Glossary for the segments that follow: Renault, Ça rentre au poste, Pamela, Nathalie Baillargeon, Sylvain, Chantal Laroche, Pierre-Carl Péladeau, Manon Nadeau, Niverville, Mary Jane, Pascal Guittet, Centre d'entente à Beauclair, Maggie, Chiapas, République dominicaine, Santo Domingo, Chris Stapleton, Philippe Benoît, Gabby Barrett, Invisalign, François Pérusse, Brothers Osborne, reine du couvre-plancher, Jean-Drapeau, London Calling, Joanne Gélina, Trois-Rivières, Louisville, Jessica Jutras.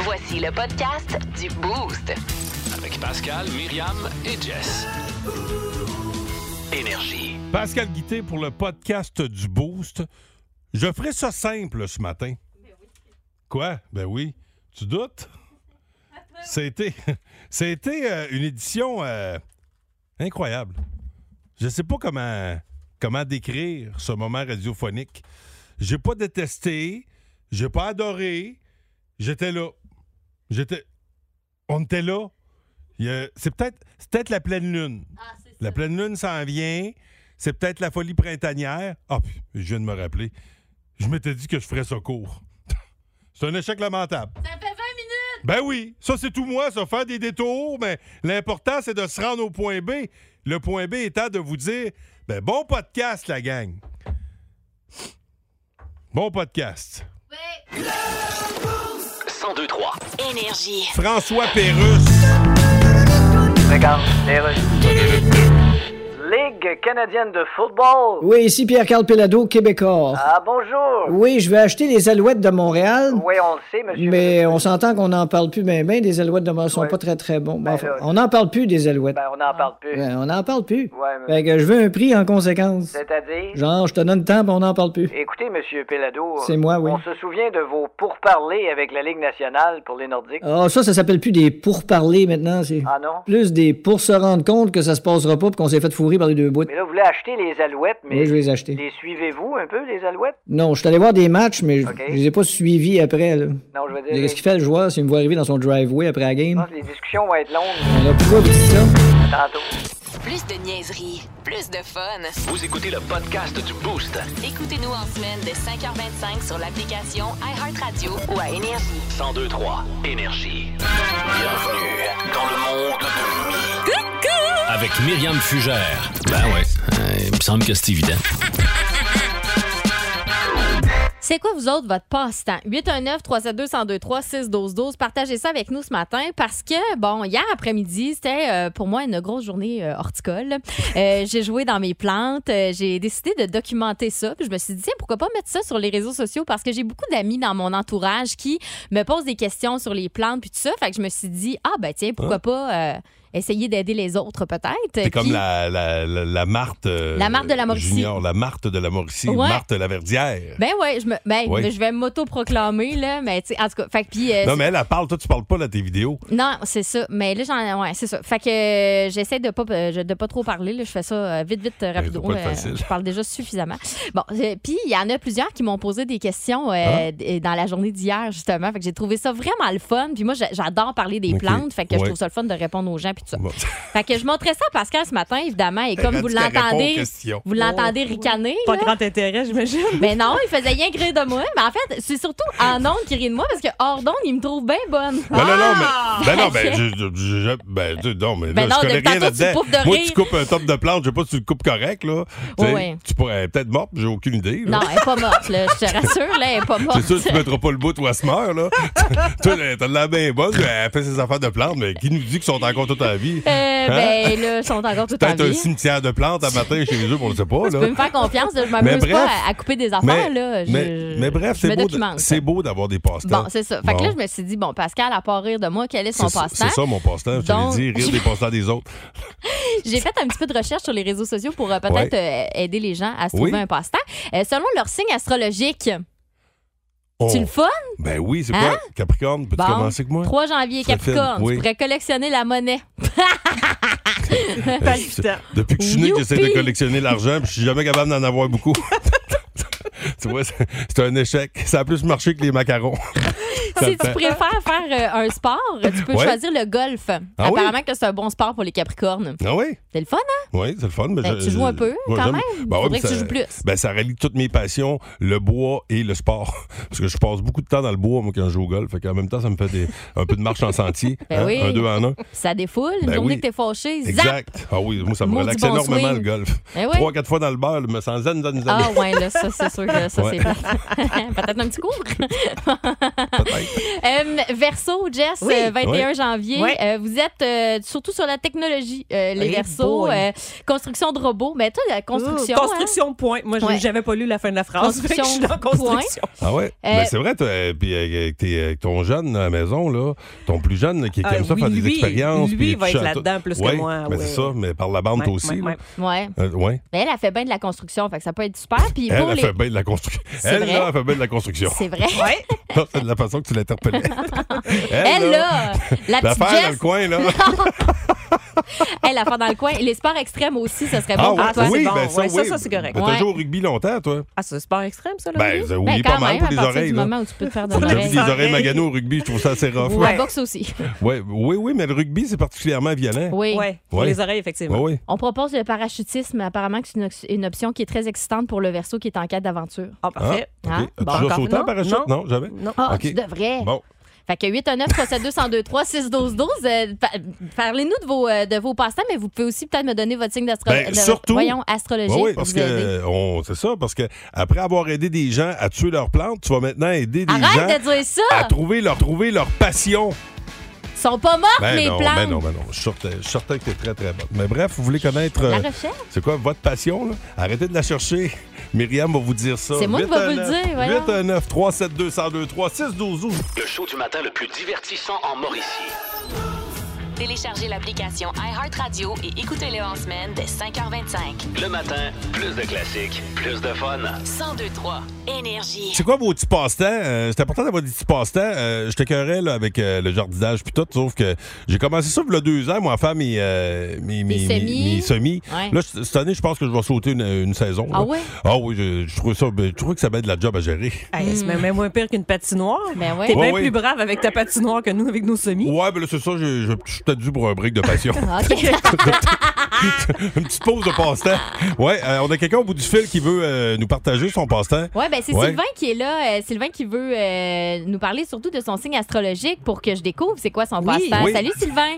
Voici le podcast du Boost. Avec Pascal, Myriam et Jess. Énergie. Pascal Guittet pour le podcast du Boost. Je ferai ça simple ce matin. Ben oui. Quoi? Ben oui. Tu doutes? C'était une édition incroyable. Je sais pas comment décrire ce moment radiophonique. J'ai pas détesté, j'ai pas adoré, j'étais là. On était là. C'est peut-être la pleine lune. Ah, c'est ça. La pleine lune s'en vient. C'est peut-être la folie printanière. Ah, puis, je viens de me rappeler. Je m'étais dit que je ferais ça court. C'est un échec lamentable. Ça fait 20 minutes! Ben oui, ça c'est tout moi, ça, faire des détours. Mais l'important, c'est de se rendre au point B. Le point B étant de vous dire, ben bon podcast, la gang. Bon podcast. Oui. 102.3 Énergie. François Pérusse. Regarde, Pérusse. Ligue canadienne de football. Oui, ici Pierre-Carl Péladeau, Québécois. Ah, bonjour. Oui, je vais acheter les Alouettes de Montréal. Oui, on le sait, monsieur. Mais on s'entend qu'on n'en parle plus. Mais ben, des Alouettes de Montréal sont pas très, très bons. Ben, enfin, on n'en parle plus, des Alouettes. Ben, on n'en parle plus. Ben, on n'en parle plus. Ouais, mais... Fait que je veux un prix en conséquence. C'est-à-dire? Genre, je te donne le temps, mais on n'en parle plus. Écoutez, monsieur Péladeau. C'est moi, oui. On se souvient de vos pourparlers avec la Ligue nationale pour les Nordiques. Ah, ça s'appelle plus des pourparlers maintenant. C'est ah, non? Plus des pour se rendre compte que ça se passera pas et qu'on s'est fait fourrer par les deux bouts. Mais là, vous voulez acheter les Alouettes, mais... Oui, je vais les acheter. Les suivez-vous un peu, les Alouettes? Non, je suis allé voir des matchs, mais je les ai pas suivis après, là. Non, je veux dire... Qu'est-ce qu'il fait, le joueur, s'il me voit arriver dans son driveway après la game? Je pense que les discussions vont être longues. Mais là, pourquoi vous dites ça? À tantôt. Plus de niaiserie, plus de fun. Vous écoutez le podcast du Boost. Écoutez-nous en semaine de 5h25 sur l'application iHeartRadio ou à Énergie. 102.3 Énergie. Bienvenue dans le monde de Mimi. Coucou! Avec Myriam Fugère. Ben ouais, il me semble que c'est évident. C'est quoi, vous autres, votre passe-temps? 819-372-1023-612-12. Partagez ça avec nous ce matin parce que, bon, hier après-midi, c'était pour moi une grosse journée horticole. J'ai joué dans mes plantes. J'ai décidé de documenter ça. Puis je me suis dit, tiens, pourquoi pas mettre ça sur les réseaux sociaux? Parce que j'ai beaucoup d'amis dans mon entourage qui me posent des questions sur les plantes puis tout ça. Fait que je me suis dit, ah, ben tiens, pourquoi pas... essayer d'aider les autres, peut-être. C'est comme la Marthe... la Marthe de la Mauricie. Junior, la Marthe de la Mauricie, ouais. Marthe Laverdière. Ben oui, je vais m'auto-proclamer, là, mais tu sais, en tout cas... Fait, pis, non, mais elle parle, toi, tu parles pas, là, tes vidéos. Non, c'est ça, mais là, c'est ça. Fait que j'essaie de pas trop parler, là, je fais ça vite, rapido. Je parle déjà suffisamment. Bon, puis il y en a plusieurs qui m'ont posé des questions dans la journée d'hier, justement, fait que j'ai trouvé ça vraiment le fun, puis moi, j'adore parler des plantes, fait que je trouve ça le fun de répondre aux gens, puis bon. Fait que je montrais ça à Pascal ce matin, évidemment, et comme vous l'entendez ricaner. Pas grand intérêt, j'imagine. Mais non, il faisait rien rire de moi. Mais en fait, c'est surtout en ondes qu'il rit de moi parce que hors d'ondes, il me trouve bien bonne. Ben je connais rien là-dedans. Moi, tu coupes un top de plante, je sais pas si tu le coupes correct, là. Oui. Tu pourrais peut-être morte, j'ai aucune idée. Là. Non, elle est pas morte, là. Je te rassure, là, elle est pas morte. C'est sûr que tu mettras pas le bout ou elle se meurt, là. Toi, t'as de la bien bonne, elle fait ses affaires de plantes, mais qui nous dit qu'ils sont encore toute la vie. Ben là, ils sont encore toute la vie. Peut-être un cimetière de plantes à matin chez les eux, on ne sait pas. Là. Tu peux me faire confiance, je m'amuse pas à couper des affaires. Bref, c'est beau d'avoir des passe-temps. Bon, c'est ça. Fait que là, je me suis dit, bon, Pascal, à part rire de moi, quel est son passe-temps? C'est ça, mon passe-temps. Donc... Je te l'ai dit, rire des passe-temps des autres. J'ai fait un petit peu de recherche sur les réseaux sociaux pour peut-être aider les gens à se trouver un passe-temps. Selon leur signe astrologique... Oh. Tu le fun? Ben oui, c'est quoi? Capricorne, peux-tu commencer que moi? 3 janvier, Capricorne, tu pourrais collectionner la monnaie. Depuis que je suis né, j'essaie de collectionner l'argent, puis je suis jamais capable d'en avoir beaucoup. Tu vois, c'est un échec. Ça a plus marché que les macarons. Si tu préfères faire un sport, tu peux choisir le golf. Ah apparemment que c'est un bon sport pour les Capricornes. Ah oui? C'est le fun, hein? Oui, c'est le fun. Mais tu joues un peu quand même. Ben faudrait que tu joues plus. Ben, ça rallie toutes mes passions, le bois et le sport. Parce que je passe beaucoup de temps dans le bois, moi, quand je joue au golf. Fait qu'en même temps, ça me fait un peu de marche en sentier. Ben hein? Oui. Un 2 en 1. Ça défoule. Une journée que t'es fâché, zap! Exact. Ah oui, moi, ça me relaxe énormément, le golf. 3-4 fois dans le beurre, me sens zen. Ah ouais, là, ça, c'est sûr que ça ouais. c'est peut-être un petit cours. Verseau, Jess, oui. 21 oui. janvier, oui. Vous êtes surtout sur la technologie, les Verseaux, construction de robots. Mais toi, la construction... construction, hein? Point. Moi, j'avais pas lu la fin de la phrase. Construction, je suis en construction. Ah ouais? Mais c'est vrai, puis avec ton jeune à la maison, là, ton plus jeune qui aime ça faire des expériences. Lui, il va être là-dedans plus que moi. Mais c'est ça, mais par la bande aussi. Oui. Elle a fait bien de la construction, fait que ça peut être super. Puis elle, elle fait bien de la construction. Elle fait bien de la construction. C'est vrai. Ouais. C'est de la façon que tu l'interpellais. Elle là, la petite Jess... dans le coin, là. Elle, l'affaire dans le coin. Les sports extrêmes aussi, ça serait bon pour toi. Oui, c'est bon. Ben ça, ça, c'est correct. T'as joué au rugby longtemps, toi? Ah, c'est sport extrême, ça, là? Ben, oui, pas mal pour les oreilles. Du moment où tu peux te faire de l'oreille. Des oreilles maganées au rugby, je trouve ça assez rough. La boxe aussi. Oui, mais le rugby, c'est particulièrement violent. Oui, pour les oreilles, effectivement. On propose le parachutisme. Apparemment, que c'est une option qui est très excitante pour le Verseau qui est en quête d'aventure. Ah, parfait. Tu joues sautant en parachute? Non, jamais. Ah, tu devrais. Bon. Fait que 819-372-1023-612-12. Parlez-nous de vos passe-temps, mais vous pouvez aussi peut-être me donner votre signe d'astrologie. Ben, surtout. Voyons, astrologie. Ben oui, parce que c'est ça, parce que après avoir aidé des gens à tuer leurs plantes, tu vas maintenant aider des gens à trouver leur passion. Ils sont pas morts, les plantes. Ben non. Je suis certain que t'es très, très bonne. Mais bref, vous voulez connaître... la recherche? C'est quoi votre passion, là? Arrêtez de la chercher. Myriam va vous dire ça. C'est moi qui vais vous le dire, voyons. 819-372-1023-612-12. Le show du matin le plus divertissant en Mauricie. Téléchargez l'application iHeartRadio et écoutez-le en semaine dès 5h25. Le matin, plus de classiques, plus de fun. 102.3 Énergie. C'est quoi vos petits passe-temps? C'est important d'avoir des petits passe-temps. Je t'écœurais là, avec le jardinage puis tout, sauf que j'ai commencé ça il y a 2 ans, moi, à faire mes semis. Ouais. Là, cette année, je pense que je vais sauter une saison. Ah là. Ouais? Ah oui, je trouve que ça va être de la job à gérer. Hey, c'est même moins pire qu'une patinoire. Ben ouais. T'es même plus brave avec ta patinoire que nous avec nos semis. Ouais, ben là, c'est ça, je peut-être dû pour un break de passion. Une petite pause de passe-temps. Ouais, on a quelqu'un au bout du fil qui veut nous partager son passe-temps. Ouais, ben c'est Sylvain qui est là. Sylvain qui veut nous parler surtout de son signe astrologique pour que je découvre c'est quoi son passe-temps. Oui. Salut Sylvain.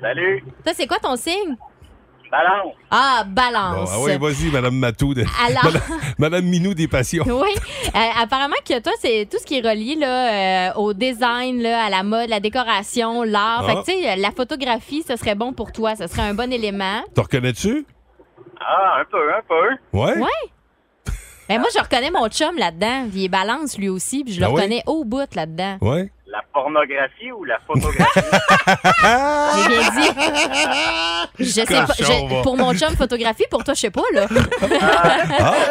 Salut. Toi, c'est quoi ton signe? Balance. Ah, balance. Bon, ah oui, vas-y, Madame Matou. Alors... Madame Minou des passions. Oui. Apparemment que toi, c'est tout ce qui est relié là, au design, là, à la mode, la décoration, l'art. Fait que tu sais, la photographie, ce serait bon pour toi. Ce serait un bon élément. T'en reconnais-tu? Ah, un peu. Ouais? Oui. Ben, moi, je reconnais mon chum là-dedans. Il est balance, lui aussi, puis je le reconnais au bout là-dedans. Oui. La pornographie ou la photographie? J'ai bien dit. Je sais pas. Pour mon chum, photographie, pour toi, je sais pas, là.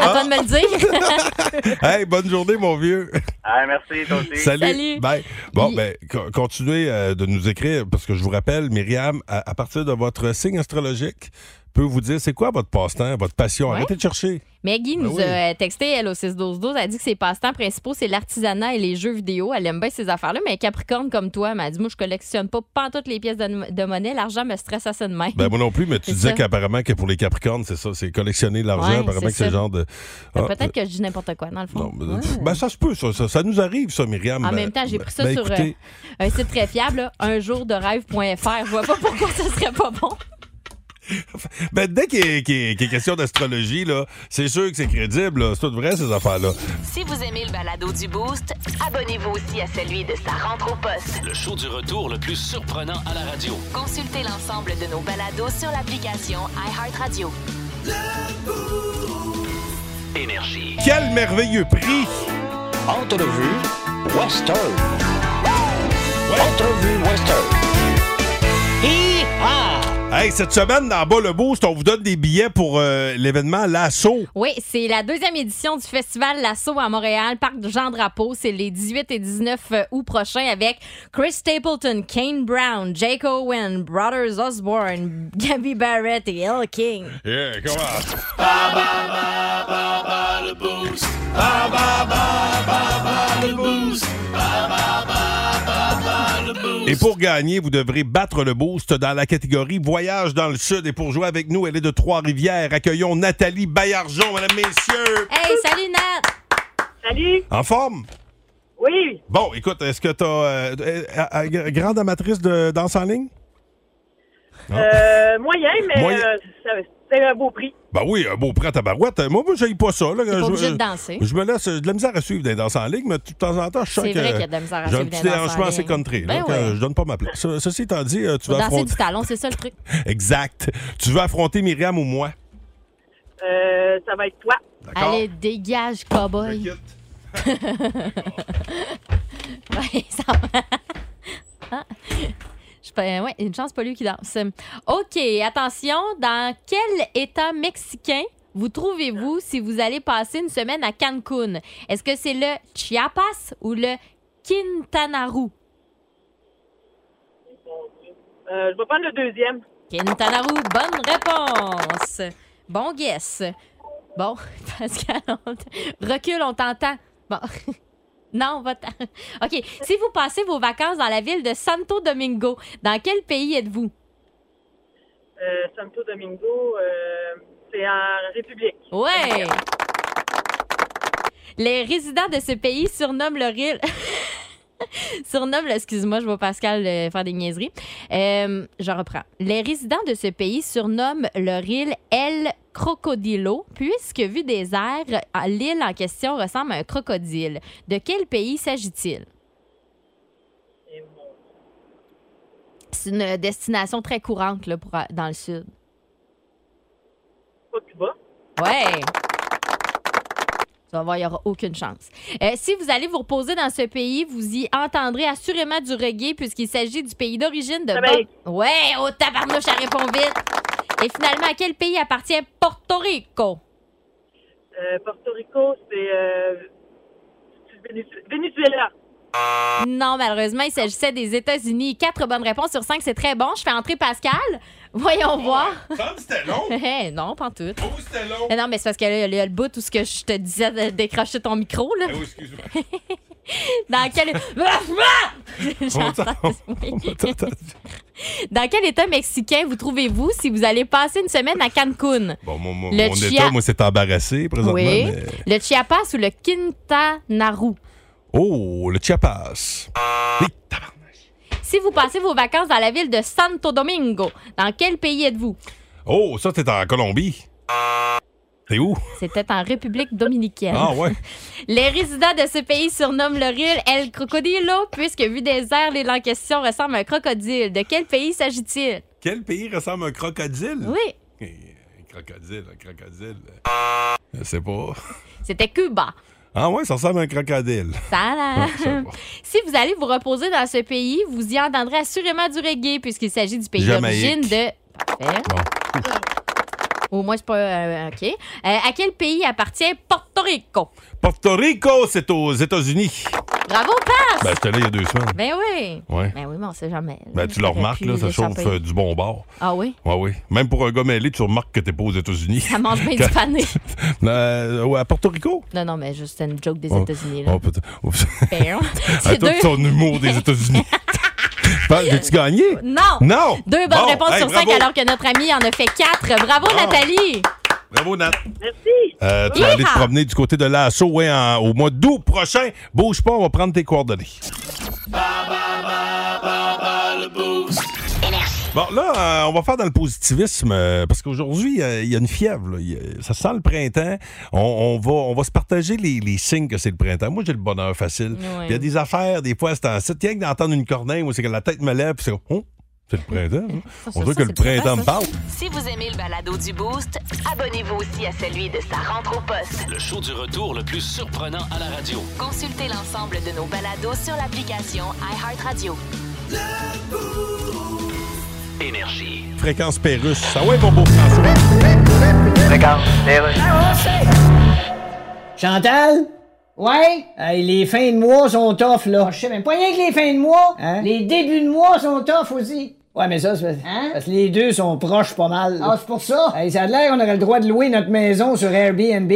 À toi de me le dire. Hey, bonne journée, mon vieux. Ah, merci, toi aussi. Salut. Bye. Bon, ben, continuez de nous écrire, parce que je vous rappelle, Myriam, à partir de votre signe astrologique, peut vous dire c'est quoi votre passe-temps, votre passion. Arrêtez de chercher. Maggie nous a texté, elle, au 6-12-12. Elle dit que ses passe-temps principaux, c'est l'artisanat et les jeux vidéo. Elle aime bien ces affaires-là, mais Capricorne comme toi, elle dit, moi, je collectionne pas toutes les pièces de monnaie. L'argent me stresse assez de même. Ben, moi non plus, mais tu disais qu'apparemment que pour les Capricornes, c'est ça, c'est collectionner l'argent. Ouais, apparemment que c'est le genre de... Ah, peut-être que je dis n'importe quoi, dans le fond. Non, ben, ça se peut, ça nous arrive, ça, Myriam. En même temps, j'ai pris ça sur un site très fiable, là, unjourderev.fr. Je vois pas pourquoi ça serait pas bon. Ben, dès qu'il est question d'astrologie, là, c'est sûr que c'est crédible. Là. C'est tout vrai, ces affaires-là. Si vous aimez le balado du Boost, abonnez-vous aussi à celui de Ça rentre au poste. Le show du retour le plus surprenant à la radio. Consultez l'ensemble de nos balados sur l'application iHeartRadio. Énergie. Quel merveilleux prix! Entrevue Western. Entrevue Western. Hi-ha! Hey, cette semaine, dans Bas le Boost, on vous donne des billets pour l'événement Lasso. Oui, c'est la 2e édition du festival Lasso à Montréal, parc Jean-Drapeau. C'est les 18 et 19 août prochains avec Chris Stapleton, Kane Brown, Jake Owen, Brothers Osborne, Gabby Barrett et El King. Yeah, come on. Ba, ba, ba, ba, ba, le Boost. Ba, ba, ba, ba, ba, le Boost. Ba, ba, ba, ba, ba, le Boost. Et pour gagner, vous devrez battre le Boost dans la catégorie Voyage dans le Sud. Et pour jouer avec nous, elle est de Trois-Rivières. Accueillons Nathalie Baillargeon, mesdames, messieurs. Hey, salut Nat! Salut! En forme? Oui! Bon, écoute, est-ce que t'as grande amatrice de danse en ligne? Moyen, mais c'est un beau prix. Ben oui, un beau prix à tabarouette. Moi, je n'aille pas ça. Là, pas obligé de danser. Je me laisse de la misère à suivre des danses en ligne, mais de temps en temps, je sens que j'ai un petit dérangement assez contré. Ben donc, oui. Je donne pas ma place. Ceci étant dit, tu vas affronter... danser du talon, c'est ça le truc. Exact. Tu veux affronter Myriam ou moi? Ça va être toi. D'accord. Allez, dégage, cow-boy. Ouais, ça va. Hein? Ouais, une chance, pas lui qui danse. OK, attention. Dans quel État mexicain vous trouvez-vous si vous allez passer une semaine à Cancun? Est-ce que c'est le Chiapas ou le Quintana Roo? Je vais prendre le deuxième. Quintana Roo, bonne réponse. Bon guess. Bon, Pascal, recule, on t'entend. Bon... Non, va-t'en. OK. Si vous passez vos vacances dans la ville de Santo Domingo, dans quel pays êtes-vous? Santo Domingo, c'est en République. Ouais! Les résidents de ce pays surnomment leur île... excuse-moi, je vois Pascal faire des niaiseries. Je reprends. Les résidents de ce pays surnomment leur île El Crocodilo, puisque, vu des airs, l'île en question ressemble à un crocodile. De quel pays s'agit-il? C'est une destination très courante là, pour, dans le sud. Pas plus bas. Ouais! Tu vas voir, il n'y aura aucune chance. Si vous allez vous reposer dans ce pays, vous y entendrez assurément du reggae puisqu'il s'agit du pays d'origine de... Ouais, oh tabarnouche, ça répond vite. Et finalement, à quel pays appartient Porto Rico? Porto Rico, c'est... Venezuela. Non, malheureusement, il s'agissait des États-Unis. 4 bonnes réponses sur 5, c'est très bon. Je fais entrer Pascal. Voyons voir. Ça, c'était long. Non, pas en tout. Oh, c'était long. Mais non, mais c'est parce qu'il y a le bout où ce que je te disais de décrocher ton micro. Là. Oh, excuse-moi. Dans quel... Dans quel État mexicain vous trouvez-vous si vous allez passer une semaine à Cancun? Bon, mon État, moi, c'est embarrassé présentement. Oui. Mais... Le Chiapas ou le Quintana Roo? Oh, le Chiapas. Si vous passez vos vacances dans la ville de Santo Domingo, dans quel pays êtes-vous? Oh, ça, c'était en Colombie. C'est où? C'était en République dominicaine. Ah ouais. Les résidents de ce pays surnomment leur île El Crocodilo, puisque vu des airs, l'île en question ressemble à un crocodile. De quel pays s'agit-il? Quel pays ressemble à un crocodile? Oui. Un crocodile. Je sais pas. C'était Cuba. Ah ouais, ça ressemble à un crocodile. Si vous allez vous reposer dans ce pays, vous y entendrez assurément du reggae, puisqu'il s'agit du pays d'origine de... Parfait. Bon. Au moins, je peux... OK. À quel pays appartient Porto Rico? Porto Rico, c'est aux États-Unis. Bravo, Pass! Ben, j'étais là il y a 2 semaines. Ben oui. Ouais. Ben oui, mais on sait jamais. Ben, tu le remarques, là, ça chauffe du bon bord. Ah oui? Ouais, oui. Même pour un gars mêlé, tu remarques que t'es pas aux États-Unis. Ça mange bien du pané. À Porto Rico? Non, mais juste une joke des États-Unis, là. Oh, putain. C'est toi qui ton humour des États-Unis. As-tu gagné? Non! 2 bonnes réponses sur 5, bravo. Alors que notre ami en a fait 4. Bravo, Nathalie! Bravo, Nat. Merci. Tu vas aller te promener du côté de Lasso au mois d'août prochain. Bouge pas, on va prendre tes coordonnées. Le boost. Bon, là, on va faire dans le positivisme, parce qu'aujourd'hui, il y a une fièvre. Ça sent le printemps. On va se partager les signes que c'est le printemps. Moi, j'ai le bonheur facile. Il y a des affaires, des fois, c'est en site. Tiens, d'entendre une corneille, moi, c'est que la tête me lève, puis c'est comme... C'est le printemps. On dirait que le printemps me parle. Si vous aimez le balado du Boost, abonnez-vous aussi à celui de Ça rentre au poste. Le show du retour le plus surprenant à la radio. Consultez l'ensemble de nos balados sur l'application iHeartRadio. Énergie. Fréquence Pérusse. Ah ouais, mon beau François. Fréquence Pérusse. Chantal? Ouais, les fins de mois sont tough, là. Je sais même pas rien que les fins de mois. Hein? Les débuts de mois sont tough aussi. Ouais, mais ça, c'est parce que les deux sont proches pas mal. Là. Ah, c'est pour ça? Ça a l'air qu'on aurait le droit de louer notre maison sur Airbnb.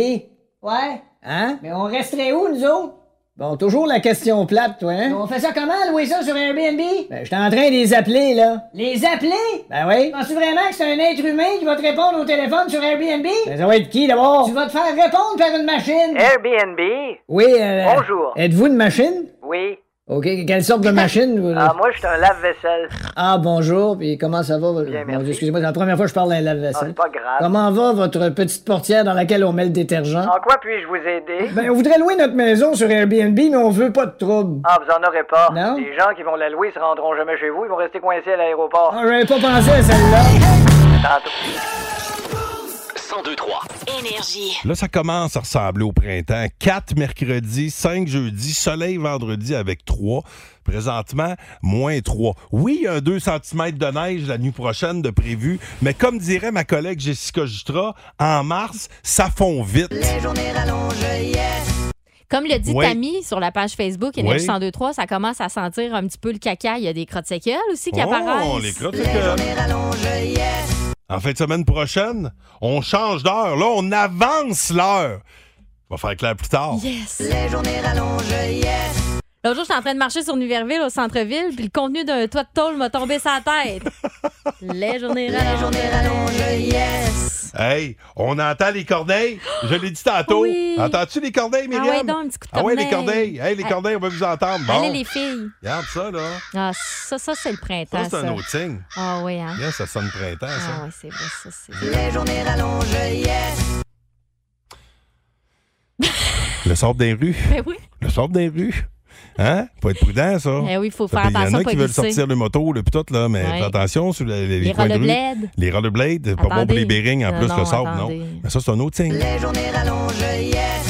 Ouais. Hein? Mais on resterait où, nous autres? Bon, toujours la question plate, toi, hein? Mais on fait ça comment, louer ça sur Airbnb? Ben, j'étais en train de les appeler, là. Les appeler? Ben oui. Penses-tu vraiment que c'est un être humain qui va te répondre au téléphone sur Airbnb? Ben, ça va être qui, d'abord? Tu vas te faire répondre par une machine. Airbnb? Oui, Bonjour. Êtes-vous une machine? Oui. OK. Quelle sorte de machine? Ah, moi, je suis un lave-vaisselle. Ah, bonjour. Puis comment ça va? Bien, merci. Excusez-moi, c'est la première fois que je parle d'un lave-vaisselle. Ah, c'est pas grave. Comment va votre petite portière dans laquelle on met le détergent? En quoi puis-je vous aider? Ben, on voudrait louer notre maison sur Airbnb, mais on veut pas de trouble. Ah, vous en aurez pas. Non? Les gens qui vont la louer se rendront jamais chez vous. Ils vont rester coincés à l'aéroport. Ah, j'avais pas pensé à celle-là. Tantôt. 102.3 Énergie. Là, ça commence à ressembler au printemps. 4 mercredis, 5 jeudis, soleil vendredi avec 3. Présentement, moins 3. Oui, il y a 2 cm de neige la nuit prochaine de prévu, mais comme dirait ma collègue Jessica Jutras, en mars, ça fond vite. Les journées rallongent, yes! Comme le dit Tammy sur la page Facebook Énergie 102.3, ça commence à sentir un petit peu le caca. Il y a des crottes séquelles aussi qui apparaissent. Oh, les crottes séquelles! Les journées rallongent, yes! En fin de semaine prochaine, on change d'heure. Là, on avance l'heure. On va faire clair plus tard. Yes! Les journées rallongent, yes! L'autre jour, j'étais en train de marcher sur Niverville, au centre-ville, puis le contenu d'un toit de tôle m'a tombé sur la tête. Les journées rallongent, yes! Hey, on entend les corneilles. Je l'ai dit tantôt. Oui. Entends-tu les corneilles, Myriam? Ah ouais, donc, un petit coup de corneille. Ah ouais, les corneilles. Hey, les corneilles, on va vous entendre. Bon. Allez, les filles. Regarde ça, là. Ah, ça c'est le printemps, ça. C'est un autre signe. Ah oui, hein? Là, ça sonne printemps, ça. Ah oui, c'est vrai, ça, c'est vrai. Les journées rallongent, yes! Le sort des rues. Ben oui. Le sort des rues. Hein? Faut être prudent, ça. Eh oui, il faut faire attention. Il y en a qui veulent sortir le moto, le putot, là, mais fais attention sur les coins de rue. Les rollerblades. Pas bon pour les bearings, en plus, le sable, non. Mais ça, c'est un autre signe. Les journées rallongent, yes!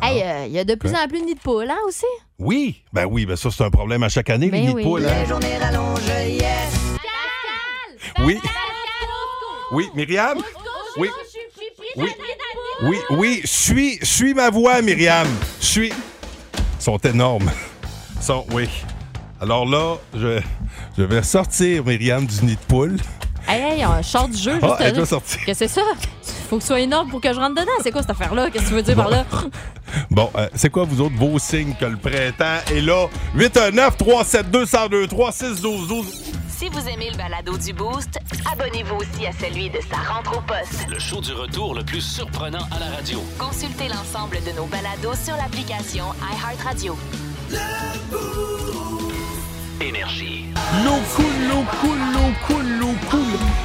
Hey, il y a de plus en plus de nids de poules, hein, aussi? Oui. Ben oui, ben ça, c'est un problème à chaque année, les nids de poules. Les journées rallongent, yes! Oui. Oui, Myriam? Oui. Oui. Suis ma voix, Myriam. Suis. Ils sont énormes. Oui. Alors là, je vais sortir Myriam du nid de poule. Hey, on sort du jeu, juste. Elle doit sortir. Qu'est-ce que c'est ça? Faut que ce soit énorme pour que je rentre dedans. C'est quoi cette affaire-là? Qu'est-ce que tu veux dire par là? Bon, c'est quoi, vous autres, vos signes que le printemps est là? 819-372-1023-612-12. Si vous aimez le balado du Boost, abonnez-vous aussi à celui de Ça rentre au poste. Le show du retour le plus surprenant à la radio. Consultez l'ensemble de nos balados sur l'application iHeartRadio. Énergie. L'eau coule.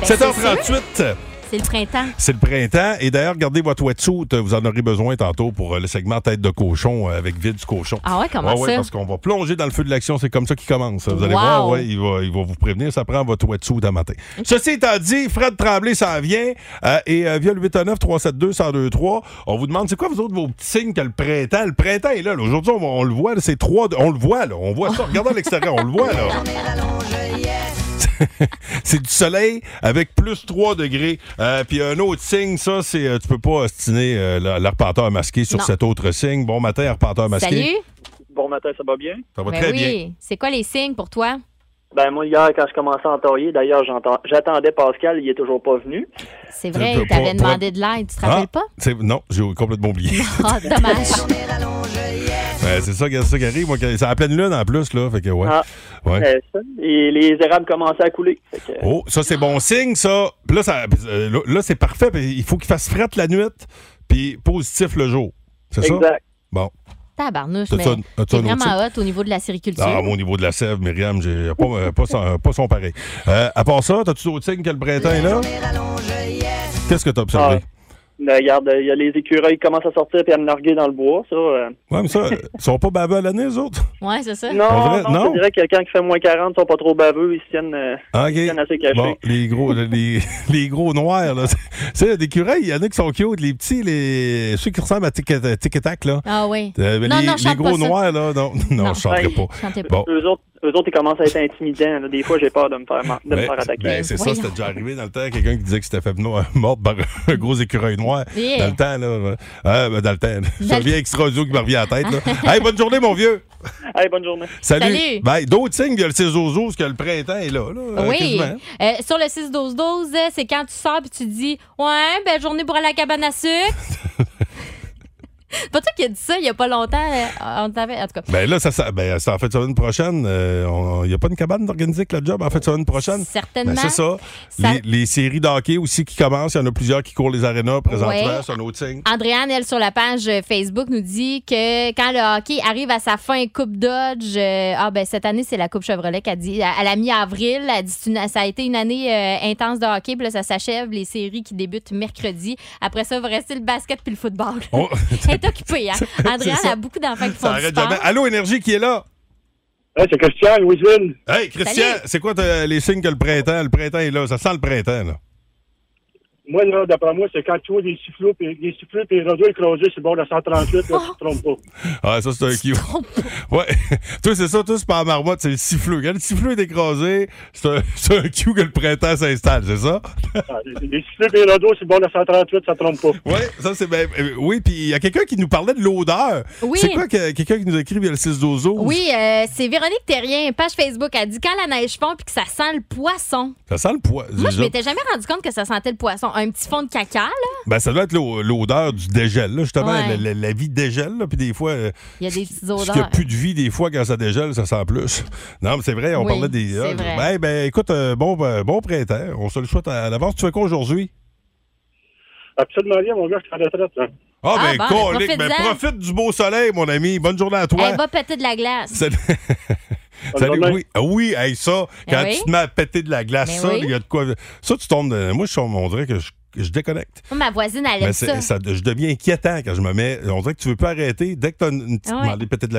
7h38. C'est le printemps. C'est le printemps. Et d'ailleurs, gardez votre wetsuit. Vous en aurez besoin tantôt pour le segment tête de cochon avec vide du cochon. Ah ouais, comment ça? Parce qu'on va plonger dans le feu de l'action. C'est comme ça qu'il commence. Vous allez voir, il va vous prévenir. Ça prend votre wetsuit à matin. Okay. Ceci étant dit, Fred Tremblay s'en vient. Et via le 819-372-1023, on vous demande, c'est quoi vous autres vos petits signes que le printemps? Le printemps est là. Aujourd'hui, on le voit. C'est trois. On le voit, là. On voit ça. Regardez à l'extérieur. On le voit, là. C'est du soleil avec plus 3 degrés. Puis un autre signe, ça, c'est tu peux pas ostiner l'arpenteur masqué sur cet autre signe. Bon matin, arpenteur masqué. Salut. Bon matin, ça va bien? Ça va très bien. C'est quoi les signes pour toi? Ben moi, hier, quand je commençais à entailler, d'ailleurs, j'attendais Pascal, il est toujours pas venu. C'est vrai, il t'avait demandé de l'aide, tu te rappelles pas? Non, j'ai complètement oublié. Ah, dommage. Ouais, c'est ça qui arrive. C'est à pleine lune en plus, là. Fait que, et les érables commençaient à couler. Fait que... Oh, ça, c'est bon signe, ça. Puis là, là, c'est parfait. Il faut qu'il fasse fret la nuit, puis positif le jour. C'est exact. Ça? Exact. Bon. Tabarnouche, mais t'es vraiment hot au niveau de la sériculture. Ah, moi, au niveau de la sève, Myriam, j'ai pas son pareil. À part ça, t'as-tu d'autres signes que le printemps est là? Qu'est-ce que t'as observé? Regarde, il y a les écureuils qui commencent à sortir et à me narguer dans le bois, ça. Oui, mais ça, ils sont pas baveux à l'année, eux autres? Oui, c'est ça. Non, je dirais que quand il fait moins 40, ils sont pas trop baveux, ils se tiennent, ils tiennent assez cachés. Bon, les gros noirs, là. Tu sais, les écureuils, il y en a qui sont cute, les petits, ceux qui ressemblent à Tic-Tac, là. Ah oui. Les gros noirs, là, non, je chanterai pas. Bon. Eux autres, ils commencent à être intimidants. Là. Des fois, j'ai peur de me faire attaquer. Ben, c'est ça, c'était déjà arrivé dans le temps. Quelqu'un qui disait que c'était fait mort par un gros écureuil noir. Yeah. Dans le temps, là. C'est un vieil extra-audio qui me revient à la tête. Là. Hey, bonne journée, mon vieux! Hey, bonne journée. Salut! Ben, d'autres signes, il y a le 6-12-12 que le printemps est là oui. Sur le 6-12-12, c'est quand tu sors et tu dis « Ouais, belle journée pour aller à la cabane à sucre! » Pas toi qui a dit ça il y a pas longtemps. On t'avait, en tout cas. Ben là, c'est en fait semaine prochaine. Il n'y a pas une cabane d'organiser avec la job en fait semaine prochaine. Certainement. Ben, c'est ça. Les séries d'hockey aussi qui commencent. Il y en a plusieurs qui courent les arénas présentement. C'est un autre signe. Andréane, elle, sur la page Facebook, nous dit que quand le hockey arrive à sa fin, Coupe Dodge, cette année, c'est la Coupe Chevrolet qu'elle dit. À la mi-avril, elle dit, ça a été une année intense de hockey. Puis là, ça s'achève. Les séries qui débutent mercredi. Après ça, va rester le basket puis le football. Oh. Elle est occupée. Hein? Andréane a beaucoup d'enfants qui font du sport. Allô, Énergie, qui est là? Hey, c'est Christian, Louisville. Hey, Christian, salut. C'est quoi les signes que le printemps est là? Ça sent le printemps, là. Moi, là, d'après moi, c'est quand tu vois des sifflots et les radios écrasés sur le bord de 138, là, tu te trompes pas. Ah, ça, c'est un cue. Ouais. Toi, c'est ça, toi, c'est pas en marmotte, c'est le sifflot. Quand le sifflot est écrasé, c'est un cue que le printemps s'installe, c'est ça? Ah, les sifflots et les radios sur le bord de 138, ça te trompe pas. Ouais, ça, c'est bien. Oui, puis il y a quelqu'un qui nous parlait de l'odeur. Oui. C'est quoi, quelqu'un qui nous écrit via le 6-12-12? Oui, c'est Véronique Terrien, page Facebook. Elle dit quand la neige fond puis que ça sent le poisson. Ça sent le poisson. Moi, je m'étais jamais rendu compte que ça sentait le poisson. Un petit fond de caca, là? Ben, ça doit être l'odeur du dégel, là, justement. Ouais. La vie dégèle, là, puis des fois... Il y a des petites odeurs. Parce qu'il n'y a plus de vie, des fois, quand ça dégèle, ça sent plus. Non, mais c'est vrai, on parlait des... C'est vrai. Ben, écoute, bon printemps. On se le souhaite à l'avance. Tu fais quoi aujourd'hui? Absolument rien, mon gars, je suis en retraite, là. Profite du beau soleil, mon ami. Bonne journée à toi. Elle va péter de la glace. Tu te mets à péter de la glace, mais ça, il y a de quoi... Ça, tu tombes... Moi, on dirait que je déconnecte. Ma voisine, elle aime ça. Je deviens inquiétant quand je me mets... On dirait que tu veux pas arrêter. Dès que tu as une petite... M'enlever péter de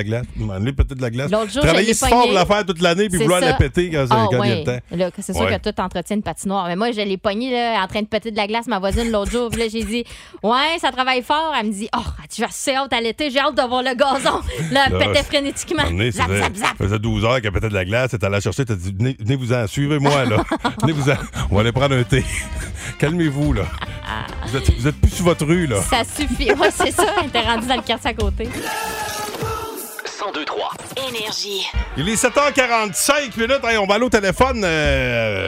la glace. L'autre jour, travailler si fort pour la faire toute l'année puis vouloir la péter quand il y a le temps. Là, c'est sûr que toi, t'entretiens une patinoire. Mais moi, je l'ai pognée là, en train de péter de la glace, ma voisine, l'autre jour. Puis là, j'ai dit, ça travaille fort. Elle me dit, tu as assez hâte à l'été. J'ai hâte de voir le gazon. Là, elle pétait frénétiquement. Zap, zap, zap. Ça faisait 12 heures qu'elle pétait de la glace. Elle allait chercher. T'as dit, venez-vous-en, suivez-moi, là. Venez-vous-en. On va aller prendre un thé. Calmez-vous, là. Vous êtes plus sur votre rue, là. Ça suffit. Oui, c'est ça. Elle était rendue dans le quartier à côté. 102.3 Énergie. Il est 7h45 minutes. Hey, on va aller au téléphone.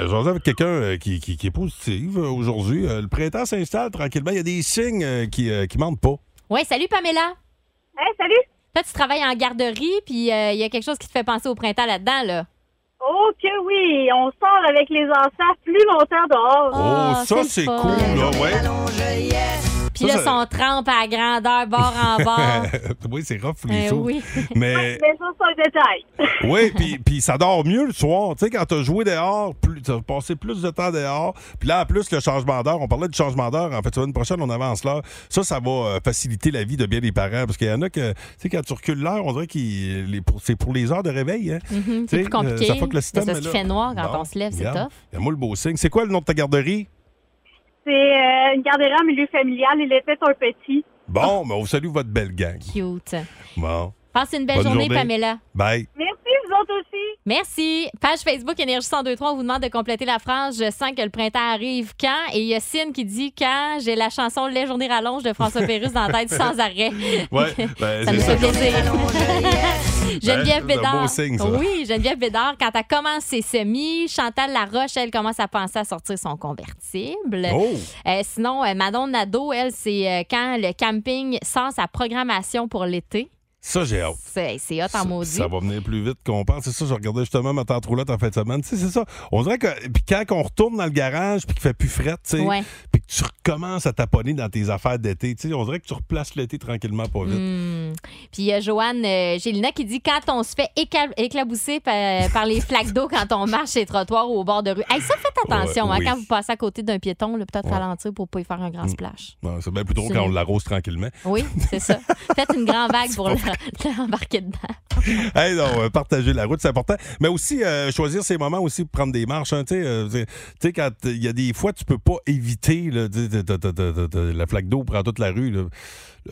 J'en ai avec quelqu'un qui est positive aujourd'hui. Le printemps s'installe tranquillement. Il y a des signes qui mentent pas. Oui, salut, Pamela. Hey, salut. Toi, tu travailles en garderie, puis il y a quelque chose qui te fait penser au printemps là-dedans, là. Oh que oui! On sort avec les enfants plus longtemps dehors. Oh, ça, c'est cool, là, ouais. Puis là, on trempe à grandeur, bord en bord. Oui, c'est rough, les choses. Oui. Mais ça, c'est un détail. Oui, puis ça dort mieux le soir. Tu sais, quand t'as joué dehors, t'as passé plus de temps dehors. Puis là, en plus, le changement d'heure. On parlait du changement d'heure. En fait, semaine prochaine, on avance l'heure. Ça va faciliter la vie de bien des parents. Parce qu'il y en a que, tu sais, quand tu recules l'heure, on dirait que c'est pour les heures de réveil. Hein. Mm-hmm, c'est plus compliqué. Ça fait que le système, parce qu'il fait noir quand on se lève, c'est tough. Il y a moi le beau signe. C'est quoi le nom de ta garderie? C'est une garderie en milieu familial. Il était un petit. Bon, mais on salue votre belle gang. Cute. Bon. Passez une belle journée, Pamela. Bye. Merci, vous autres aussi. Merci. Page Facebook Énergie 102.3, on vous demande de compléter la phrase « Je sens que le printemps arrive quand? » Et il y a Cine qui dit « Quand? » J'ai la chanson « Les journées rallonges » de François Pérusse dans la tête sans arrêt. Ouais, ça nous fait plaisir. Geneviève Bédard. C'est un beau signe, ça. Oui, Geneviève Bédard, quand elle commence ses semis, Chantal Laroche, elle commence à penser à sortir son convertible. Oh. Sinon, Manon Nadeau, elle, c'est quand le camping sort sa programmation pour l'été. Ça, j'ai hâte. C'est hot en maudit. Ça va venir plus vite qu'on pense. C'est ça, je regardais justement ma tante Roulotte en fin de semaine. Tu sais, c'est ça. On dirait que quand on retourne dans le garage puis qu'il fait plus fret, tu sais, puis que tu recommences à taponner dans tes affaires d'été, tu sais, on dirait que tu replaces l'été tranquillement pas vite. Puis il y a Joanne Gélina qui dit quand on se fait éclabousser par les flaques d'eau quand on marche sur les trottoirs ou au bord de rue. Hey, ça, faites attention quand vous passez à côté d'un piéton, là, peut-être ralentir pour pas y faire un grand splash. Non, c'est bien plus drôle quand on l'arrose tranquillement. Oui, c'est ça. Faites une grande vague pour embarquer dedans. Hey non, partager la route, c'est important. Mais aussi, choisir ses moments aussi pour prendre des marches. Hein, tu sais, quand il y a des fois, tu peux pas éviter là, la flaque d'eau prend toute la rue. Là,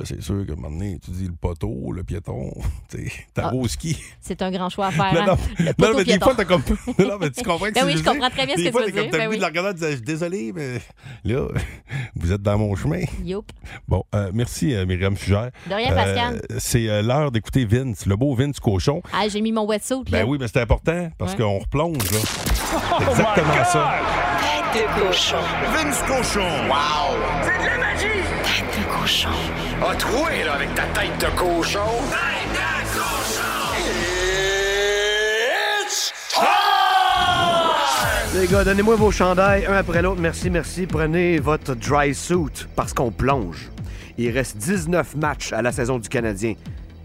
c'est sûr que un moment donné, tu dis le poteau, le piéton, tu sais, au ski. C'est un grand choix à faire. Non, hein? Non mais des fois, t'as comme... Non, mais tu comprends que c'est... Oui, je comprends très bien ce que tu veux dire. Des fois, t'as envie de la regarder et de dire, désolé, mais là, vous êtes dans mon chemin. Youp. Bon, merci, Myriam Fugère. De rien, Pascal. C'est l'heure d'écouter Vince, le beau Vince Cochon. Ah, j'ai mis mon wetsuit, là. Ben oui, mais c'était important, parce qu'on replonge, là. Oh, exactement ça. Tête de cochon. Vince Cochon. Wow! C'est de la magie! entendu? Tête de cochon. Ah, troué, là, avec ta tête de cochon. Tête de cochon! It's time! Les gars, donnez-moi vos chandails, un après l'autre. Merci, merci. Prenez votre dry suit, parce qu'on plonge. Il reste 19 matchs à la saison du Canadien.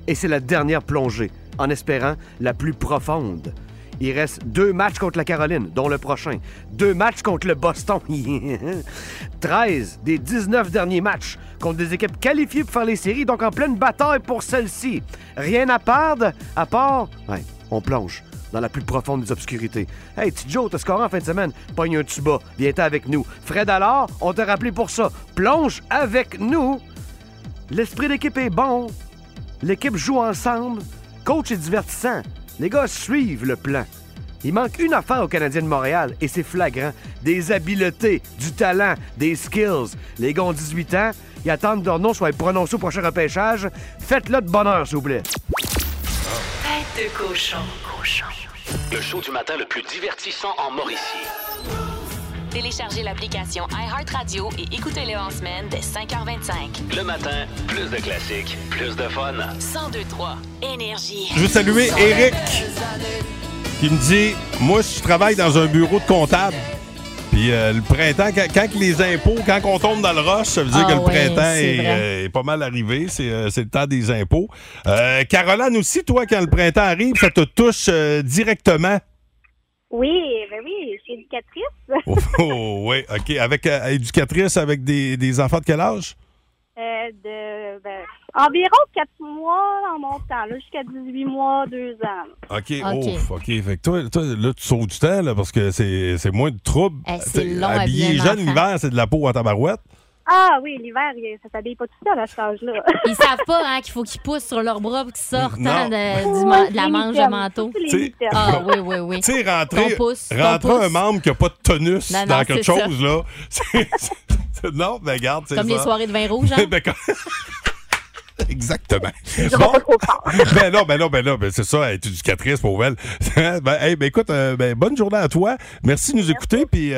Et c'est la dernière plongée, en espérant la plus profonde. Il reste 2 matchs contre la Caroline, dont le prochain. 2 matchs contre le Boston. 13 des 19 derniers matchs contre des équipes qualifiées pour faire les séries, donc en pleine bataille pour celle-ci. Rien à perdre, à part... Ouais, on plonge dans la plus profonde des obscurités. Hey, petit Joe, t'as scoré en fin de semaine. Pogne un tuba, viens-t'en avec nous. Fred, alors, on t'a rappelé pour ça. Plonge avec nous. L'esprit d'équipe est bon. L'équipe joue ensemble. Coach est divertissant. Les gars suivent le plan. Il manque une affaire aux Canadiens de Montréal, et c'est flagrant. Des habiletés, du talent, des skills. Les gars ont 18 ans, ils attendent que leur nom soit prononcé au prochain repêchage. Faites-le de bonne heure, s'il vous plaît. Tête de cochon. Le show du matin le plus divertissant en Mauricie. Téléchargez l'application iHeartRadio et écoutez-le en semaine dès 5h25. Le matin, plus de classiques, plus de fun. 102.3 Énergie. Je veux saluer Eric qui me dit « Moi, je travaille dans un bureau de comptable. » Puis le printemps, quand les impôts, quand on tombe dans le rush, ça veut dire que le printemps est pas mal arrivé. C'est le temps des impôts. Caroline aussi, toi, quand le printemps arrive, ça te touche directement. Oui, ben oui, je suis éducatrice. Oui, OK. Avec éducatrice, avec des enfants de quel âge? Environ 4 mois dans mon temps, là, jusqu'à 18 mois, 2 ans. OK. OK. Fait que toi, là, tu sauves du temps, là, parce que c'est moins de troubles. C'est long, habillé jeune, l'hiver, c'est de la peau en tabarouette. Ah oui, l'hiver, ça s'habille pas tout seul à cet âge-là. Ils savent pas qu'il faut qu'ils poussent sur leurs bras pour qu'ils sortent de la manche de manteau. Ah oui. Tu sais, rentrer un membre qui n'a pas de tonus dans quelque chose, là. Non, mais regarde, c'est comme ça. Les soirées de vin rouge, hein? Exactement. Ben non, c'est ça, être éducatrice pour elle. Écoute, bonne journée à toi. Merci de nous écouter. Puis,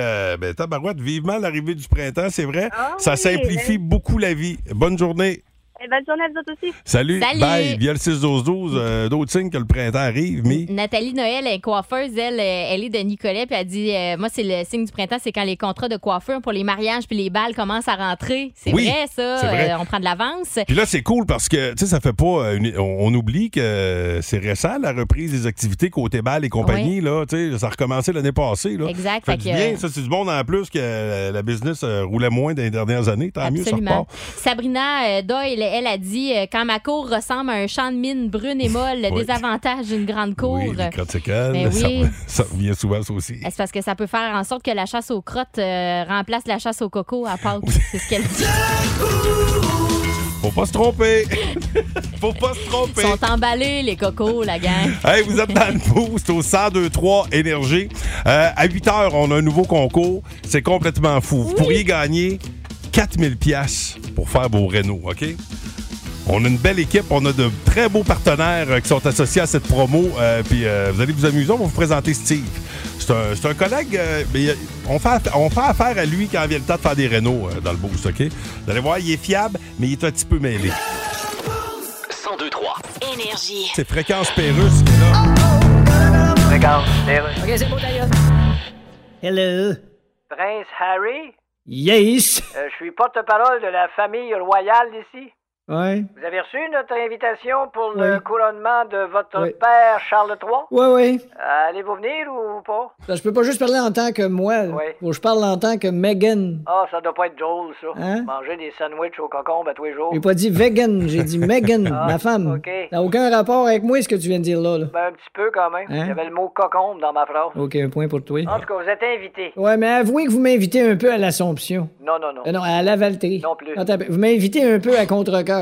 tabarouette, vivement l'arrivée du printemps, c'est vrai. Ça simplifie beaucoup la vie. Bonne journée. Et bonne journée à vous autres aussi. Salut. Bye. Via le 6-12-12, d'autres signes que le printemps arrive. Mais... Nathalie Noël est coiffeuse. Elle est de Nicolet. Puis elle dit moi, c'est le signe du printemps, c'est quand les contrats de coiffure pour les mariages puis les bals commencent à rentrer. C'est vrai, ça. C'est vrai. On prend de l'avance. Puis là, c'est cool parce que, tu sais, ça fait pas. On oublie que c'est récent, la reprise des activités côté bal et compagnie. Oui. Là, tu sais, ça a recommencé l'année passée. Là. Exact. Fait bien. Ça, c'est du bon en plus que la business roulait moins dans les dernières années. Tant mieux, ça repart. Sabrina Doyle, elle a dit « Quand ma cour ressemble à un champ de mine brune et molle, le désavantage d'une grande cour. » Oui, les crottes écales, ça revient souvent, ça aussi. C'est parce que ça peut faire en sorte que la chasse aux crottes remplace la chasse au coco à Pâques. C'est ce qu'elle dit. Faut pas se tromper. Faut pas se tromper. Ils sont emballés, les cocos, la gang. Hey, vous êtes dans le boost au 102.3 Énergie. À 8h, on a un nouveau concours. C'est complètement fou. Oui. Vous pourriez gagner... 4 000 $ pour faire vos rénaux, OK? On a une belle équipe, on a de très beaux partenaires qui sont associés à cette promo. Vous allez vous amuser, on va vous présenter Steve. C'est un collègue, mais on fait affaire à lui quand vient le temps de faire des rénaux dans le boost, OK? Vous allez voir, il est fiable, mais il est un petit peu mêlé. 102.3 Énergie. C'est Fréquence Pérusse qui est là. Fréquence Pérusse. OK, c'est bon, d'ailleurs. Hello. Prince Harry? Yes! Je suis porte-parole de la famille royale d'ici. Oui. Vous avez reçu notre invitation pour le couronnement de votre père Charles III? Oui. Allez-vous venir ou pas? Je peux pas juste parler en tant que moi. Oui. Faut que je parle en tant que Meghan. Ah, ça doit pas être drôle, ça. Hein? Manger des sandwichs aux concombres à tous les jours. J'ai pas dit vegan, j'ai dit Meghan, ma femme. OK. T'as aucun rapport avec moi, ce que tu viens de dire là. Ben, un petit peu quand même. Hein? Il y avait le mot cocombe dans ma phrase. OK, un point pour toi. En tout cas, vous êtes invité. Ouais, mais avouez que vous m'invitez un peu à l'Assomption. Non. Non, à la Valterie. Non plus. Attends, vous m'invitez un peu à contre-cœur.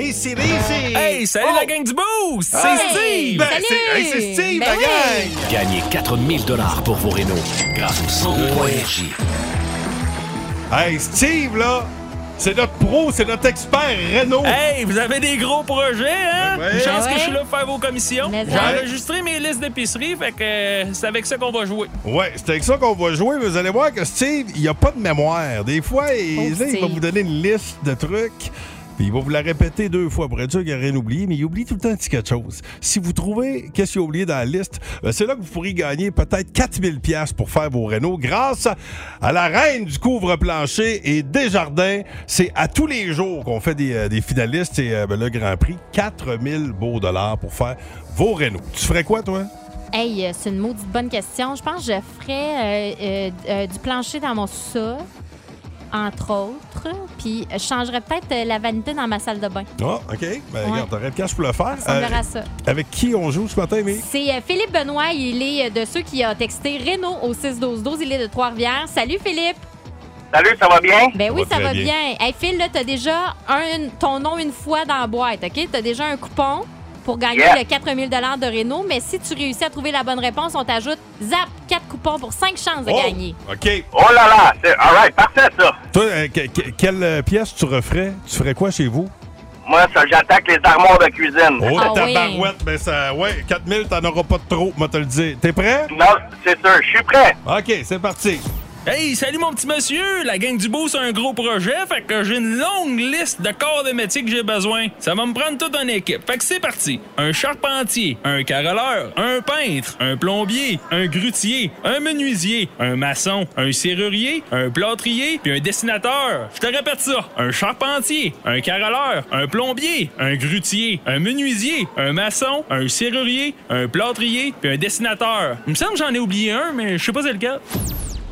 Et c'est easy! Hey, salut la gang du Boost! C'est Steve! Ben, c'est Steve, la gang! Gagnez 4 000 $ pour vos rénaux grâce au Centre Énergie. Hey, Steve, là! C'est notre pro, c'est notre expert Renault. Hey, vous avez des gros projets, hein? Ouais. Chance que je suis là pour faire vos commissions. J'ai enregistré mes listes d'épicerie, fait que c'est avec ça qu'on va jouer. Ouais, c'est avec ça qu'on va jouer. Vous allez voir que Steve, il a pas de mémoire. Des fois, il va vous donner une liste de trucs. Puis il va vous la répéter 2 fois pour être sûr qu'il n'y a rien oublié, mais il oublie tout le temps un petit quelque chose. Si vous trouvez qu'est-ce qu'il a oublié dans la liste, c'est là que vous pourrez gagner peut-être 4 000 $ pour faire vos rénaux grâce à la reine du couvre-plancher et Desjardins. C'est à tous les jours qu'on fait des finalistes et le Grand Prix. 4 000 $ pour faire vos rénaux. Tu ferais quoi, toi? Hey, c'est une maudite bonne question. Je pense que je ferais du plancher dans mon sous-sol, entre autres, puis je changerais peut-être la vanité dans ma salle de bain. Ah, oh, OK. Ben, regarde, t'aurais le cash pour le faire. Ça ressemblera à ça. Avec qui on joue ce matin, mais? C'est Philippe Benoît. Il est de ceux qui ont texté Renault au 6-12-12. Il est de Trois-Rivières. Salut, Philippe. Salut, ça va bien? Ben oui, ça va bien. Hey, Phil, là, t'as déjà ton nom une fois dans la boîte, OK? T'as déjà un coupon pour gagner le 4 000 $ de Renault, mais si tu réussis à trouver la bonne réponse, on t'ajoute zap 4 coupons pour 5 chances de gagner. OK. Oh là là, c'est all right, parfait ça. Toi, quelle pièce tu referais? Tu ferais quoi chez vous? Moi, ça, j'attaque les armoires de cuisine. Oh, ta barouette, ben ça, 4 000, t'en auras pas de trop, moi te le dis. T'es prêt? Non, c'est sûr, je suis prêt. OK, c'est parti. Hey, salut mon petit monsieur! La gang du beau, c'est un gros projet, fait que j'ai une longue liste de corps de métier que j'ai besoin. Ça va me prendre toute une équipe. Fait que c'est parti! Un charpentier, un carreleur, un peintre, un plombier, un grutier, un menuisier, un maçon, un serrurier, un plâtrier, puis un dessinateur. Je te répète ça! Un charpentier, un carreleur, un plombier, un grutier, un menuisier, un maçon, un serrurier, un plâtrier, puis un dessinateur. Il me semble que j'en ai oublié un, mais je sais pas c'est lequel.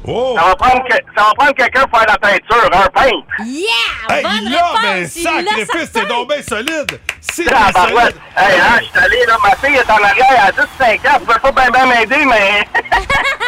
Oh. Ça va prendre quelqu'un pour faire la peinture, un peintre. Yeah! Bonne réponse! Ben, sacrifice, c'est donc bien solide. C'est la solide. Hey, là, je suis allé, là, ma fille est en arrière, elle a 10-5 ans, elle pouvait pas bien m'aider, mais...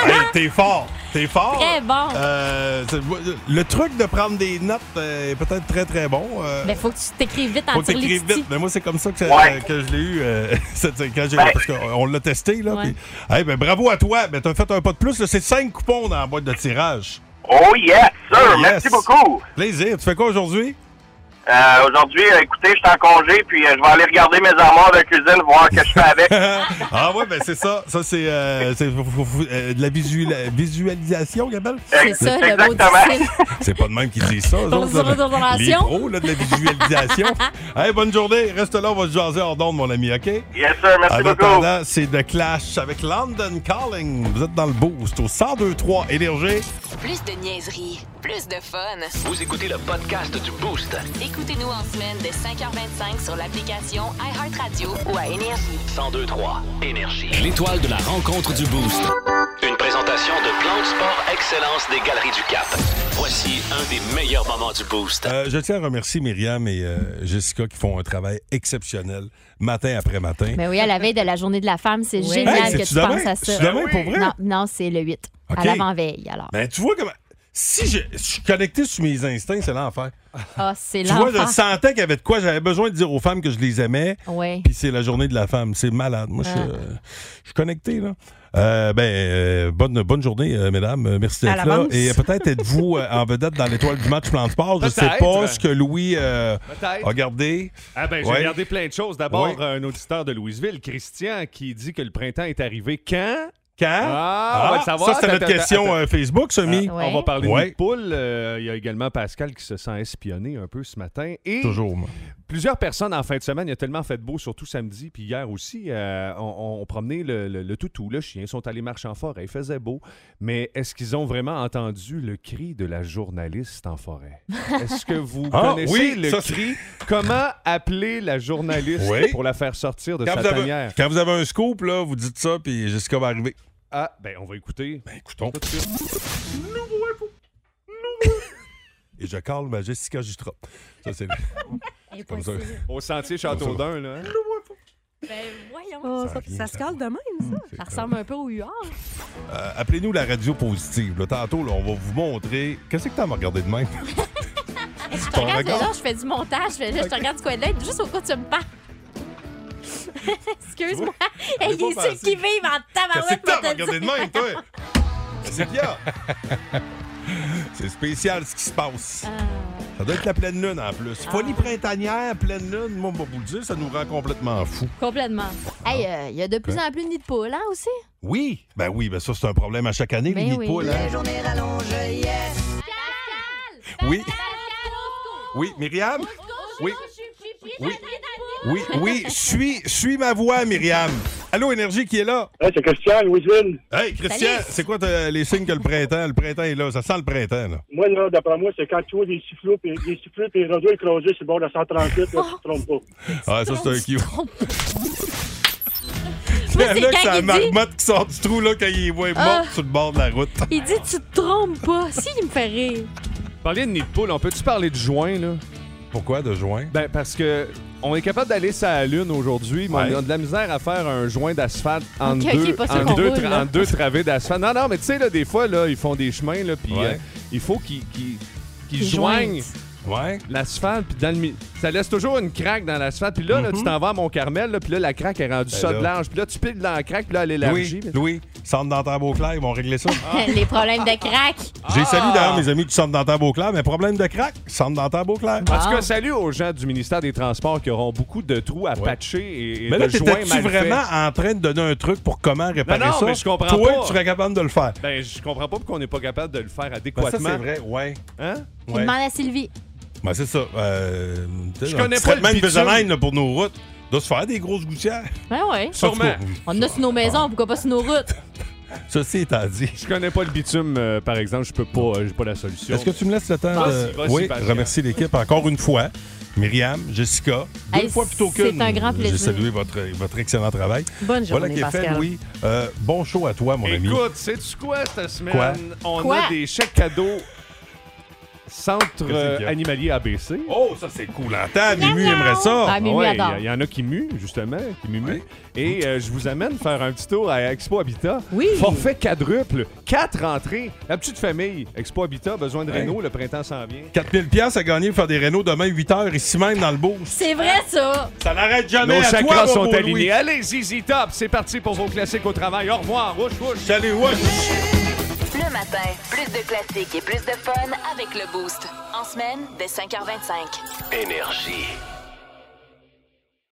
Hey, t'es fort. T'es fort. Très bon. Le truc de prendre des notes est peut-être très, très bon. Mais faut que tu t'écrives vite en tirant les petits. Mais moi, c'est comme ça que je l'ai eu. Parce qu'on l'a testé. Là. Ouais. Pis, hey, ben, bravo à toi. Ben, t'as fait un pas de plus. Là. C'est 5 coupons dans la boîte de tirage. Oh yes, sir. Yes. Merci beaucoup. Plaisir. Tu fais quoi aujourd'hui? Aujourd'hui, écoutez, je suis en congé, puis je vais aller regarder mes armoires de cuisine, voir ce que je fais avec. Ah ouais, ben c'est ça. Ça, c'est de la visualisation, Gabelle? C'est ça, le mot difficile. C'est pas de même qui dit ça. Les pros, là, de la visualisation. Hey, bonne journée. Reste là, on va se jaser hors d'onde, mon ami, OK? Yes, sir, merci beaucoup. En attendant, c'est The Clash avec London Calling. Vous êtes dans le Boost au 102.3 Énergie. Plus de niaiserie, plus de fun. Vous écoutez le podcast du Boost. Écoutez-nous en semaine de 5h25 sur l'application iHeartRadio ou à Énergie. 102.3 Énergie. L'étoile de la rencontre du Boost. Une présentation de Plan de Sport Excellence des Galeries du Cap. Voici un des meilleurs moments du Boost. Je tiens à remercier Myriam et Jessica qui font un travail exceptionnel matin après matin. Mais oui, à la veille de la journée de la femme, c'est génial que tu penses à ça. C'est demain, pour vrai? Non, c'est le 8. Okay. À l'avant-veille, alors. Ben, tu vois comment... Si je suis connecté sur mes instincts, c'est l'enfer. Ah, c'est l'enfer. Tu vois, je sentais qu'il y avait de quoi. J'avais besoin de dire aux femmes que je les aimais. Oui. Puis c'est la journée de la femme. C'est malade. Moi, je suis connecté, là. Bonne journée, mesdames. Merci d'être là. Et peut-être êtes-vous en vedette dans l'étoile du match Plan de Sport. Je ne sais pas ce que Louis a regardé. Ah ben, j'ai regardé plein de choses. D'abord, un auditeur de Louisville, Christian, qui dit que le printemps est arrivé quand? Ah, on va le savoir. Ça, c'était notre question Facebook, Semi. On va parler de poule. Il y a également Pascal qui se sent espionné un peu ce matin. Et toujours, moi. Plusieurs personnes en fin de semaine, il a tellement fait beau, surtout samedi, puis hier aussi, on promenait le toutou, le chien, ils sont allés marcher en forêt, il faisait beau. Mais est-ce qu'ils ont vraiment entendu le cri de la journaliste en forêt? Est-ce que vous connaissez cri? Comment appeler la journaliste pour la faire sortir de sa tanière? Quand vous avez un scoop, là, vous dites ça, puis Jessica va arriver. Ah, ben on va écouter. Ben écoutons. Tout de suite. Nouveau. Et je calme ma Jessica Jutras. Ça, c'est... ça. Au sentier Châteaudun, là. Hein? Ben voyons. Ça se calme de même, ça. Ça ressemble un peu au UR. Appelez-nous la radio positive. Là. Tantôt, là, on va vous montrer... Qu'est-ce que t'as à me regarder de même? Je te regarde de là, je fais du montage, je te regarde du coin de l'œil, juste au coup tu me parles. Excuse-moi. Il est celui qui vive en tabarouette. C'est top, regardez de même, toi. C'est bien. C'est spécial ce qui se passe. Ça doit être la pleine lune en plus. Folie printanière, pleine lune, moi, je vais vous le dire, ça nous rend complètement fous. Complètement. Hey, y a de plus en plus de nids de poules, hein, aussi? Oui. Ben oui, ben ça, c'est un problème à chaque année, les nids de poules. Les journées rallongées, yes. Oui. Oui, Myriam? Oui. Oui. Oui, oui, suis ma voix, Myriam. Allô, Énergie qui est là? Hey, c'est Christian, Louisville. Hey, Christian, salut. C'est quoi les signes que le printemps est là? Ça sent le printemps, là. Moi, là, d'après moi, c'est quand tu vois des sifflots et les radios écrasés sur le bord de 138, là, tu te trompes pas. Ah, ça, c'est un kiwi. C'est là que c'est la marmotte qui sort du trou, là, quand il est morte sur le bord de la route. Il dit, tu te trompes pas. Si, il me fait rire. Parler de nid de poule, on peut-tu parler de juin, là? Pourquoi de joint? Ben parce que on est capable d'aller sur la Lune aujourd'hui, mais on a de la misère à faire un joint d'asphalte en deux travées d'asphalte. Non, mais tu sais, là, des fois, là, ils font des chemins, là, puis il faut qu'ils joignent l'asphalte, puis dans le ça laisse toujours une craque dans l'asphalte. Puis là, tu t'en vas à Mont-Carmel, là, puis là, la craque est rendue ça de large. Puis là, tu piles dans la craque, puis là, elle élargit. Louis, Centre d'entente à Beauclair, ils vont régler ça. Les problèmes de craque. J'ai salué d'ailleurs mes amis du Centre d'entente à Beauclair, mais problème de craque, Centre d'entente à Beauclair. En tout cas, salut aux gens du ministère des Transports qui auront beaucoup de trous à patcher et mais là, de joints mal faits. Mais là, t'étais-tu vraiment en train de donner un truc pour comment réparer ça? Mais je comprends pas. Toi, tu serais capable de le faire. Ben, je comprends pas pourquoi on n'est pas capable de le faire adéquatement. Ça, c'est vrai, demande à Sylvie. Ben c'est ça. Je connais pas le Invisalign pour nos routes. Doit se faire des grosses gouttières. Ben oui. Sûrement. On en a sur nos maisons, pourquoi pas sur nos routes? Ceci étant dit. Je connais pas le bitume, par exemple. Je peux pas, j'ai pas la solution. Est-ce que tu me laisses le temps oui, remercier l'équipe encore une fois. Myriam, Jessica, deux fois plutôt qu'une. C'est un grand plaisir. J'ai salué votre excellent travail. Bonne journée, Pascal. Voilà qui est fait, Louis. Bon show à toi, mon ami. Écoute, sais-tu quoi, cette semaine? On a des chèques cadeaux Centre animalier ABC. Oh, ça c'est cool. Attends, Mimu aimerait ça. Ah, Mimu adore. Il y en a qui muent, justement. Qui muent. Et je vous amène faire un petit tour à Expo Habitat. Oui. Forfait quadruple. 4 entrées. La petite famille. Expo Habitat, besoin de réno, le printemps s'en vient. 4 000 $ à gagner pour faire des rénos demain, 8 h, ici même dans le Beauce. C'est vrai, ça. Ça n'arrête jamais. Nos chakras sont alignés. Allez, ZZ Top. C'est parti pour vos classiques au travail. Au revoir. Wouch, wouch. Salut, wouch. Le matin, plus de classiques et plus de fun avec le Boost. En semaine, dès 5h25. Énergie.